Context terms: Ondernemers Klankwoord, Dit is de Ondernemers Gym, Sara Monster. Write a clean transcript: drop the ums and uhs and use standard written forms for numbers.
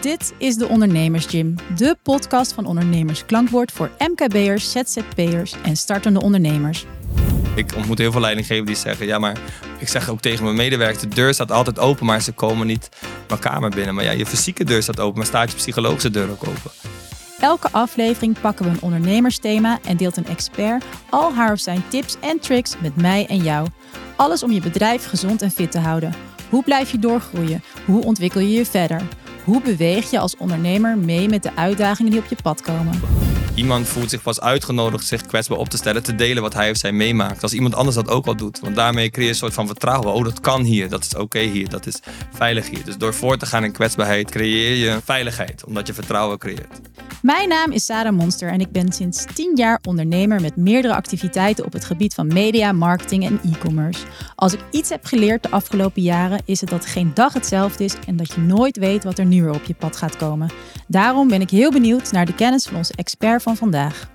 Dit is de Ondernemers Gym, de podcast van Ondernemers Klankwoord voor MKB'ers, ZZP'ers en startende ondernemers. Ik ontmoet heel veel leidinggevenden die zeggen, ja, maar ik zeg ook tegen mijn medewerkers, de deur staat altijd open, maar ze komen niet mijn kamer binnen. Maar ja, je fysieke deur staat open, maar staat je psychologische deur ook open? Elke aflevering pakken we een ondernemersthema en deelt een expert al haar of zijn tips en tricks met mij en jou. Alles om je bedrijf gezond en fit te houden. Hoe blijf je doorgroeien? Hoe ontwikkel je je verder? Hoe beweeg je als ondernemer mee met de uitdagingen die op je pad komen? Iemand voelt zich pas uitgenodigd zich kwetsbaar op te stellen, te delen wat hij of zij meemaakt. Als iemand anders dat ook al doet. Want daarmee creëer je een soort van vertrouwen. Oh, dat kan hier. Dat is oké hier. Dat is veilig hier. Dus door voort te gaan in kwetsbaarheid creëer je veiligheid. Omdat je vertrouwen creëert. Mijn naam is Sara Monster en ik ben sinds 10 jaar ondernemer met meerdere activiteiten op het gebied van media, marketing en e-commerce. Als ik iets heb geleerd de afgelopen jaren is het dat geen dag hetzelfde is en dat je nooit weet wat er nu weer op je pad gaat komen. Daarom ben ik heel benieuwd naar de kennis van onze expert van vandaag.